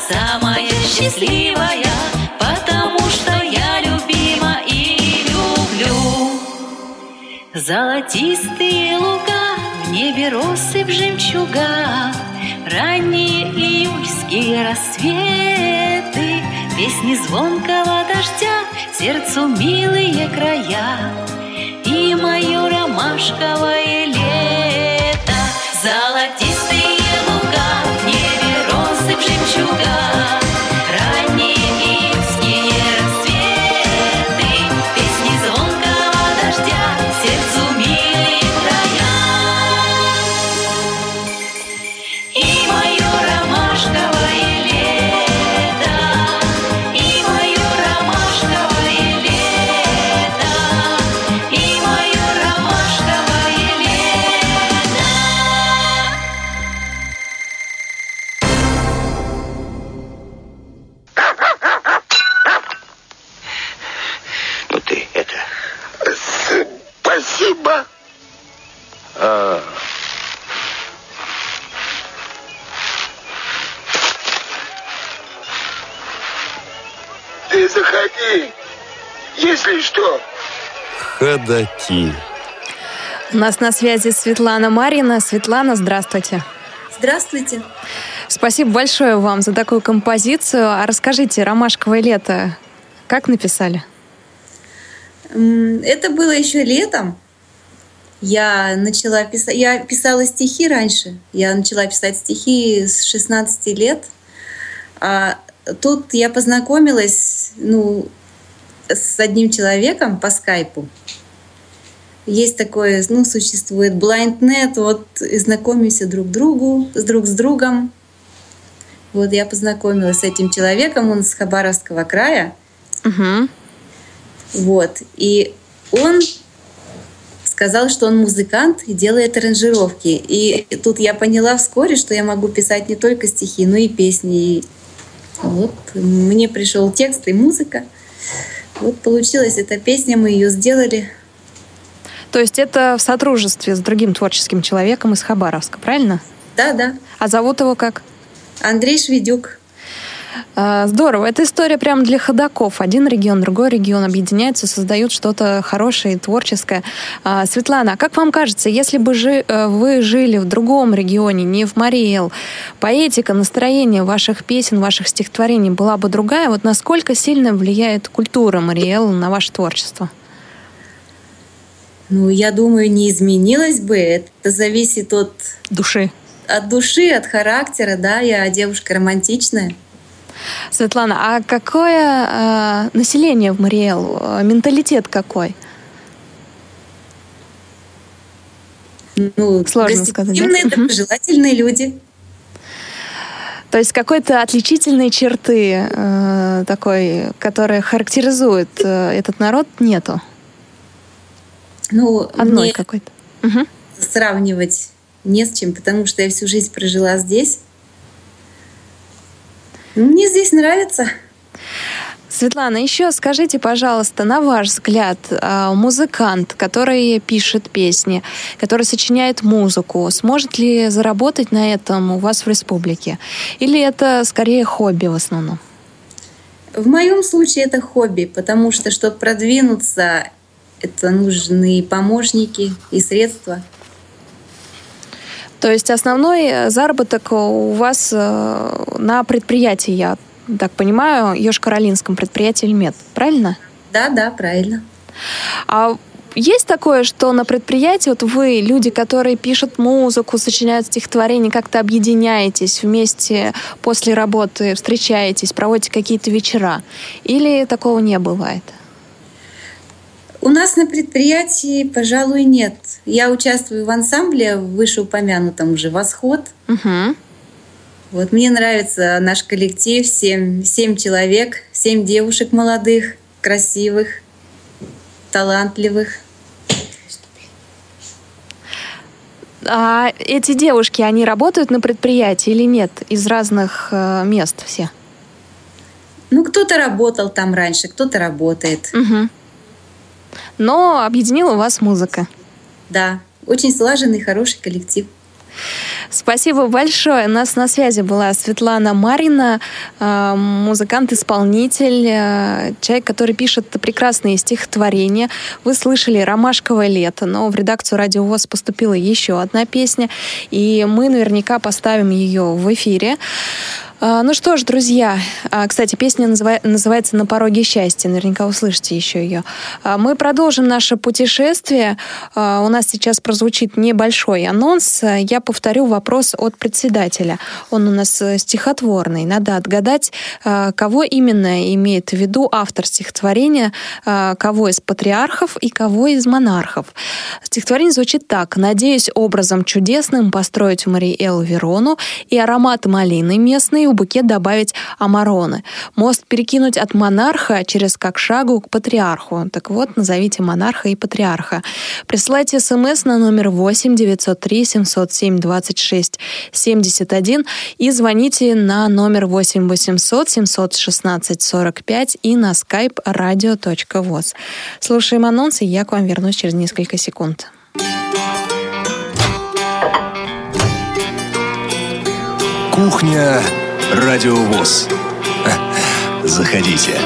Самая счастливая, потому что я любима и люблю. Золотистые луга, в небе россыпь жемчуга, ранние июльские рассветы, песни звонкого дождя, сердцу милые края, и мое ромашковое лето. Золотистые луга, в небе россыпь жемчуга, ранние июльские рассветы, песни звонкого дождя, сердцу милые края, и мое ромашковое лето, и мое ромашковое лето, и мое ромашковое лето. Ну ты это... Спасибо. Ты заходи, если что. Ходаки. У нас на связи Светлана Марина. Светлана, здравствуйте. Здравствуйте. Спасибо большое вам за такую композицию. А расскажите, «Ромашковое лето» как написали? Это было еще летом. Я начала писать... Я писала стихи раньше. Я начала писать стихи с 16 лет. А тут я познакомилась с одним человеком по скайпу. Есть такое, существует блайнднет, и знакомимся друг с другом. Я познакомилась с этим человеком, он из Хабаровского края. Угу. И он сказал, что он музыкант и делает аранжировки. И тут я поняла вскоре, что я могу писать не только стихи, но и песни. Мне пришел текст и музыка. Получилась эта песня, мы ее сделали. То есть это в сотрудничестве с другим творческим человеком из Хабаровска, правильно? Да. А зовут его как? Андрей Шведюк. Здорово. Эта история прямо для ходаков. Один регион, другой регион объединяются, создают что-то хорошее и творческое. Светлана, а как вам кажется, если бы вы жили в другом регионе, не в Марий Эл, поэтика, настроение ваших песен, ваших стихотворений была бы другая? Насколько сильно влияет культура Марий Эл на ваше творчество? Я думаю, не изменилось бы. Это зависит от... Души. От души, от характера, да. Я девушка романтичная. Светлана, а какое население в Марий Эл? Менталитет какой? Сложно сказать. Гостеприимные, доброжелательные люди. То есть какой-то отличительной черты такой, которая характеризует этот народ, нету? Одной какой-то. Угу. Сравнивать не с чем, потому что я всю жизнь прожила здесь. Мне здесь нравится. Светлана, еще скажите, пожалуйста, на ваш взгляд, музыкант, который пишет песни, который сочиняет музыку, сможет ли заработать на этом у вас в республике? Или это скорее хобби в основном? В моем случае это хобби, потому что, чтобы продвинуться, это нужны помощники и средства. То есть основной заработок у вас на предприятии, я так понимаю, Йошкар-Олинском предприятии «Эльмет», правильно? Да, правильно. А есть такое, что на предприятии вы, люди, которые пишут музыку, сочиняют стихотворения, как-то объединяетесь вместе после работы, встречаетесь, проводите какие-то вечера? Или такого не бывает? У нас на предприятии, пожалуй, нет. Я участвую в ансамбле в вышеупомянутом уже «Восход». Угу. Мне нравится наш коллектив, 7 человек, 7 девушек молодых, красивых, талантливых. А эти девушки, они работают на предприятии или нет? Из разных мест все? Кто-то работал там раньше, кто-то работает. Угу. Но объединила вас музыка. Да, очень слаженный, хороший коллектив. Спасибо большое. У нас на связи была Светлана Марина, музыкант-исполнитель, человек, который пишет прекрасные стихотворения. Вы слышали «Ромашковое лето», но в редакцию «Радио ВОС» поступила еще одна песня, и мы наверняка поставим ее в эфире. Ну что ж, друзья, кстати, песня называется «На пороге счастья», наверняка услышите еще ее. Мы продолжим наше путешествие. У нас сейчас прозвучит небольшой анонс. Я повторю вопрос от председателя. Он у нас стихотворный. Надо отгадать, кого именно имеет в виду автор стихотворения, кого из патриархов и кого из монархов. Стихотворение звучит так. «Надеюсь образом чудесным построить в Марий Эл Верону и аромат малины местный в букет добавить амароны. Мост перекинуть от монарха через Кокшагу к патриарху». Так вот, назовите монарха и патриарха. Присылайте смс на номер 8-903-707-26-71 и звоните на номер 8-800-716-45 и на skype radio.voz. Слушаем анонс, и я к вам вернусь через несколько секунд. Кухня «Радио ВОС». Заходите.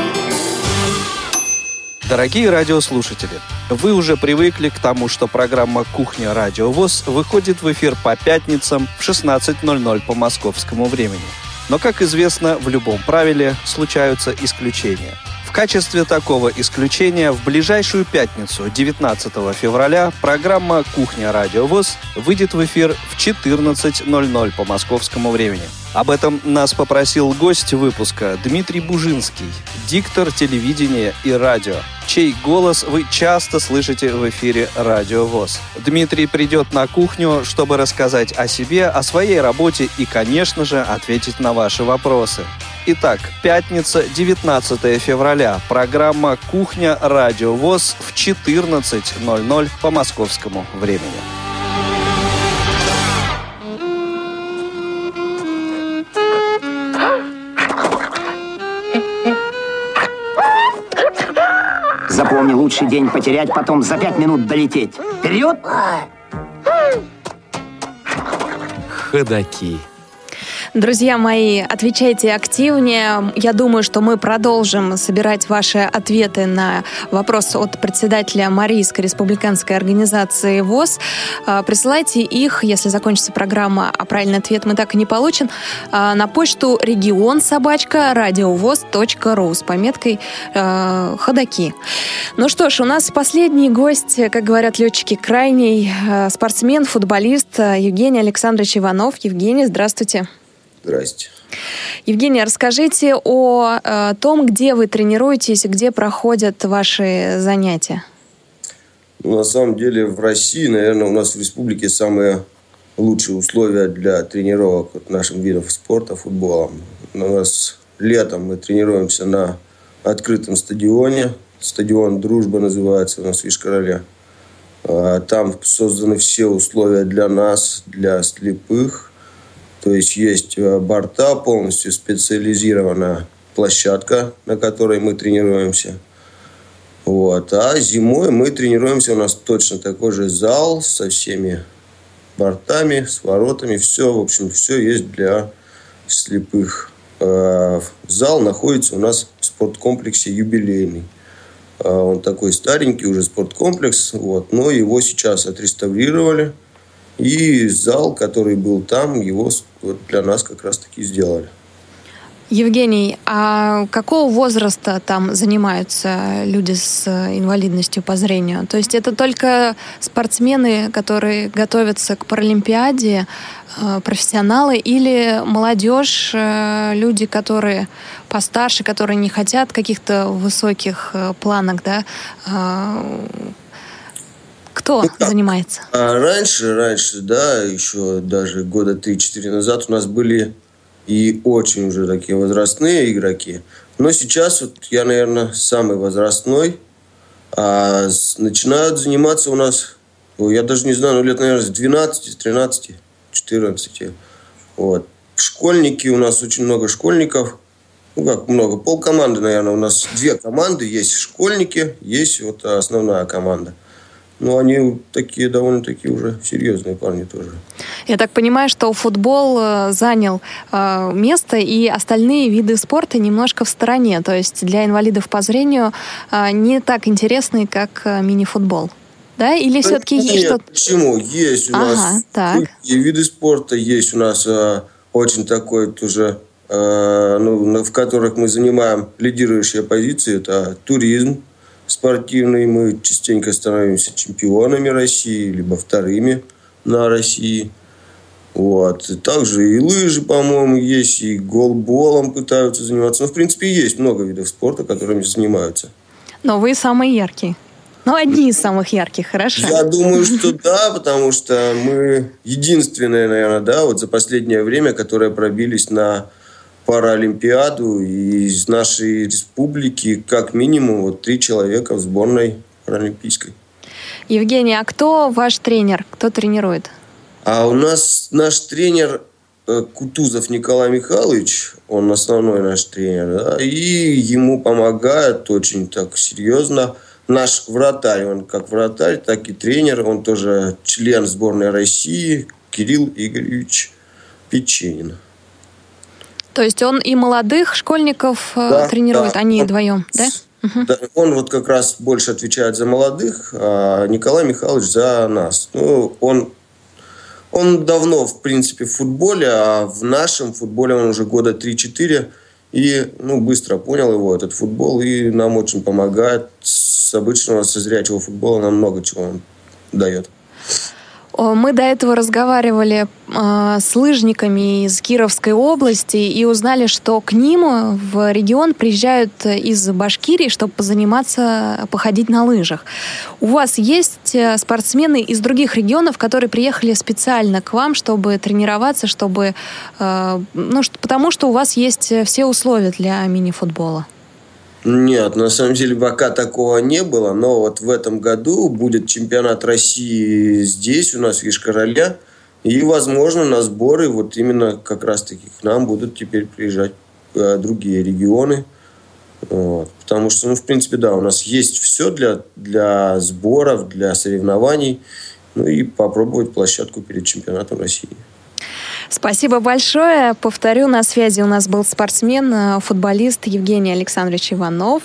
Дорогие радиослушатели, вы уже привыкли к тому, что программа «Кухня Радио ВОС» выходит в эфир по пятницам в 16:00 по московскому времени. Но, как известно, в любом правиле случаются исключения. В качестве такого исключения в ближайшую пятницу, 19 февраля, программа «Кухня Радио ВОС» выйдет в эфир в 14:00 по московскому времени. Об этом нас попросил гость выпуска Дмитрий Бужинский, диктор телевидения и радио, чей голос вы часто слышите в эфире «Радио ВОС». Дмитрий придет на кухню, чтобы рассказать о себе, о своей работе и, конечно же, ответить на ваши вопросы. Итак, пятница, 19 февраля. Программа «Кухня Радио ВОС» в 14:00 по московскому времени. Запомни, лучший день потерять, потом за 5 минут долететь. Вперед! Ходаки. Друзья мои, отвечайте активнее. Я думаю, что мы продолжим собирать ваши ответы на вопрос от председателя Марийской республиканской организации ВОС. Присылайте их, если закончится программа, а правильный ответ мы так и не получим, на почту region@radiovos.ru с пометкой «Ходаки». Ну что ж, у нас последний гость, как говорят летчики, крайний спортсмен, футболист Евгений Александрович Иванов. Евгений, здравствуйте. Здрасте. Евгений, расскажите о том, где вы тренируетесь, где проходят ваши занятия. Ну, на самом деле в России, наверное, у нас в республике самые лучшие условия для тренировок нашим видом спорта, футболом. У нас летом мы тренируемся на открытом стадионе. Стадион «Дружба» называется у нас в Йошкар-Оле. Там созданы все условия для нас, для слепых. То есть борта, полностью специализированная площадка, на которой мы тренируемся. Вот. А зимой мы тренируемся, у нас точно такой же зал со всеми бортами, с воротами. Все, в общем, все есть для слепых. Зал находится у нас в спорткомплексе «Юбилейный». Он такой старенький уже спорткомплекс, вот, но его сейчас отреставрировали. И зал, который был там, его для нас как раз-таки сделали. Евгений, а какого возраста там занимаются люди с инвалидностью по зрению? То есть это только спортсмены, которые готовятся к Паралимпиаде, профессионалы, или молодежь, люди, которые постарше, которые не хотят каких-то высоких планок, да? Кто занимается? Раньше, да, еще даже года 3-4 назад у нас были и очень уже такие возрастные игроки. Но сейчас вот я, наверное, самый возрастной. А начинают заниматься у нас, я даже не знаю, лет, наверное, с 12, 13, 14. Вот. Школьники, у нас очень много школьников. Ну, как много, полкоманды, наверное, у нас 2 команды. Есть школьники, есть вот основная команда. Но они такие довольно-таки уже серьезные парни тоже. Я так понимаю, что футбол занял место, и остальные виды спорта немножко в стороне. То есть для инвалидов по зрению не так интересны, как мини-футбол. Да? Или все-таки есть что-то? Почему? Есть у нас виды спорта, есть у нас очень такой тоже, в которых мы занимаем лидирующие позиции. Это туризм спортивный. Мы частенько становимся чемпионами России, либо вторыми на России. Вот. И также и лыжи, по-моему, есть, и голболом пытаются заниматься. Ну, в принципе, есть много видов спорта, которыми занимаются. Но вы самые яркие. Ну, одни из самых ярких, хорошо. Я думаю, что да, потому что мы единственные, наверное, за последнее время, которые пробились на Паралимпиаду. И из нашей республики как минимум 3 человека в сборной паралимпийской. Евгений, а кто ваш тренер? Кто тренирует? А у нас наш тренер Кутузов Николай Михайлович, он основной наш тренер, и ему помогает очень так серьезно наш вратарь. Он как вратарь, так и тренер, он тоже член сборной России Кирилл Игоревич Печенин. То есть он и молодых школьников тренирует, они вдвоем, да? Да, он как раз больше отвечает за молодых, а Николай Михайлович за нас. Ну, он давно, в принципе, в футболе, а в нашем футболе он уже года 3-4. И быстро понял его, этот футбол, и нам очень помогает. С обычного, со зрячего футбола нам много чего он дает. Мы до этого разговаривали с лыжниками из Кировской области и узнали, что к ним в регион приезжают из Башкирии, чтобы позаниматься, походить на лыжах. У вас есть спортсмены из других регионов, которые приехали специально к вам, чтобы тренироваться, чтобы, потому что у вас есть все условия для мини-футбола? Нет, на самом деле пока такого не было, но в этом году будет чемпионат России здесь у нас в Йошкар-Оле, и, возможно, на сборы именно как раз-таки к нам будут теперь приезжать другие регионы, потому что, в принципе, у нас есть все для сборов, для соревнований, и попробовать площадку перед чемпионатом России. Спасибо большое. Повторю, на связи у нас был спортсмен, футболист Евгений Александрович Иванов.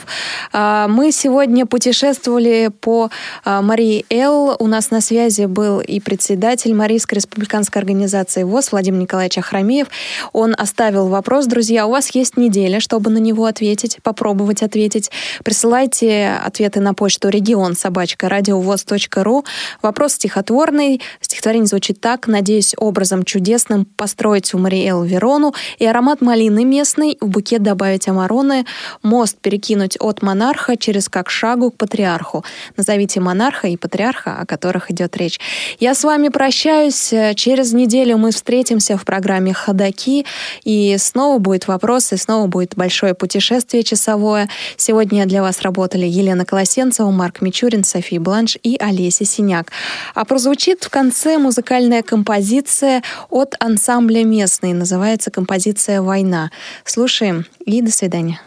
Мы сегодня путешествовали по Марий Эл. У нас на связи был и председатель Марийской республиканской организации ВОС Владимир Николаевич Ахрамеев. Он оставил вопрос. Друзья, у вас есть неделя, чтобы на него ответить, попробовать ответить. Присылайте ответы на почту region@radiovos.ru. Вопрос стихотворный. Стихотворение звучит так. «Надеюсь, образом чудесным построить у Марий Эл Верону и аромат малины местной, в букет добавить амароны, мост перекинуть от монарха через Кокшагу к патриарху». Назовите монарха и патриарха, о которых идет речь. Я с вами прощаюсь. Через неделю мы встретимся в программе «Ходоки», и снова будет вопрос, и снова будет большое путешествие часовое. Сегодня для вас работали Елена Колосенцева, Марк Мичурин, София Бланш и Олеся Синяк. А прозвучит в конце музыкальная композиция от ансамбля «Местный». Называется композиция «Война». Слушаем и до свидания.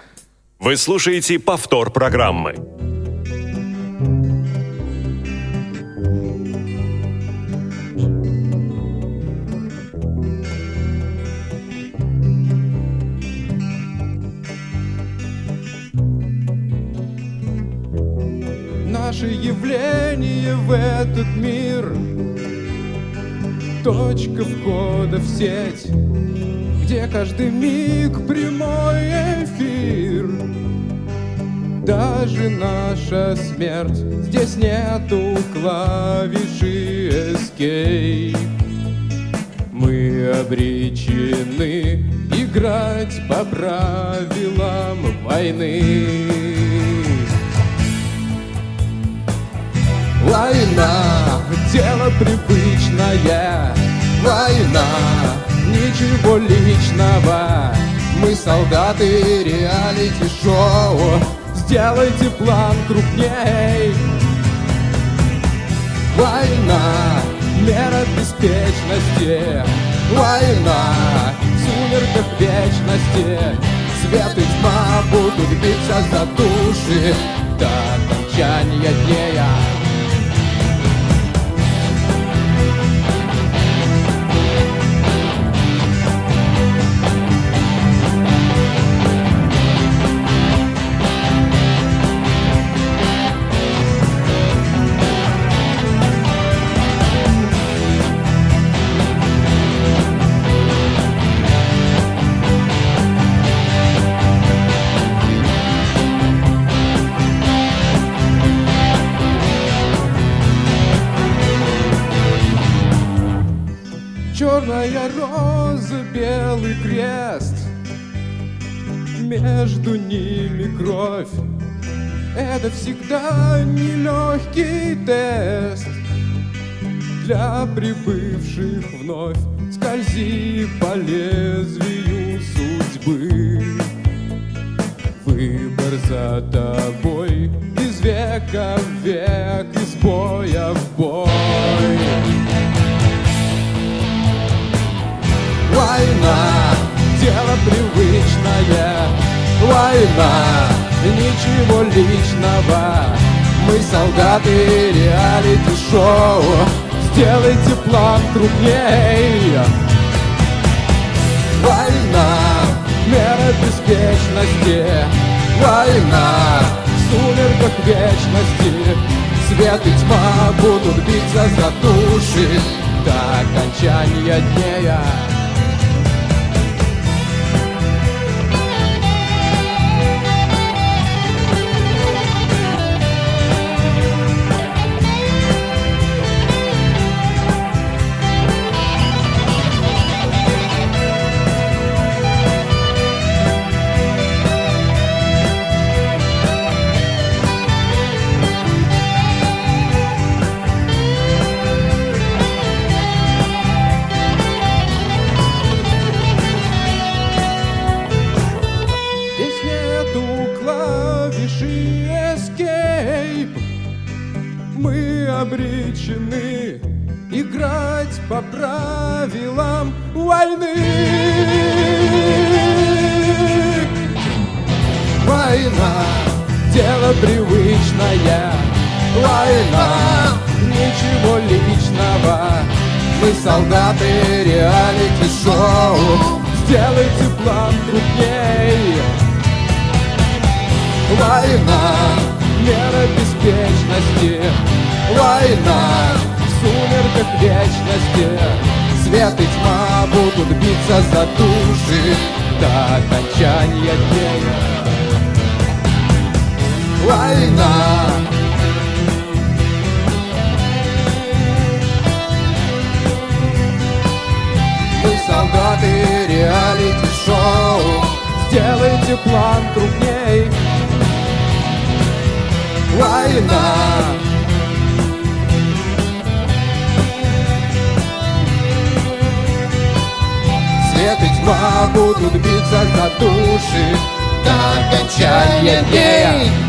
Вы слушаете повтор программы. Наше явление в этот мир — точка входа в сеть, где каждый миг прямой эфир. Даже наша смерть, здесь нету клавиши escape. Мы обречены играть по правилам войны. Война, дело привычное, война, ничего личного. Мы солдаты реалити-шоу, сделайте план крупней. Война, мера беспечности, война, в сумерках вечности. Свет и тьма будут биться за души до окончания дня. черная роза, белый крест, между ними кровь. Это всегда нелегкий тест для прибывших вновь. Скользи по лезвию судьбы, выбор за тобой, из века в век, из боя в бой. Война, дело привычное, война, ничего личного. Мы солдаты реалити-шоу, сделайте план трудней. Война, мера беспечности, война, в сумерках вечности. Свет и тьма будут биться за души до окончания дня. Обречены играть по правилам войны. Война, дело привычное, война, ничего личного. Мы солдаты реалити-шоу, сделайте план трудней. Война, мера беспечности, война, в сумерках вечности. Свет и тьма будут биться за души до окончания дня. Война. Мы солдаты реалити-шоу, сделайте план трудней. Война. Ведь два будут биться за души до конца дней.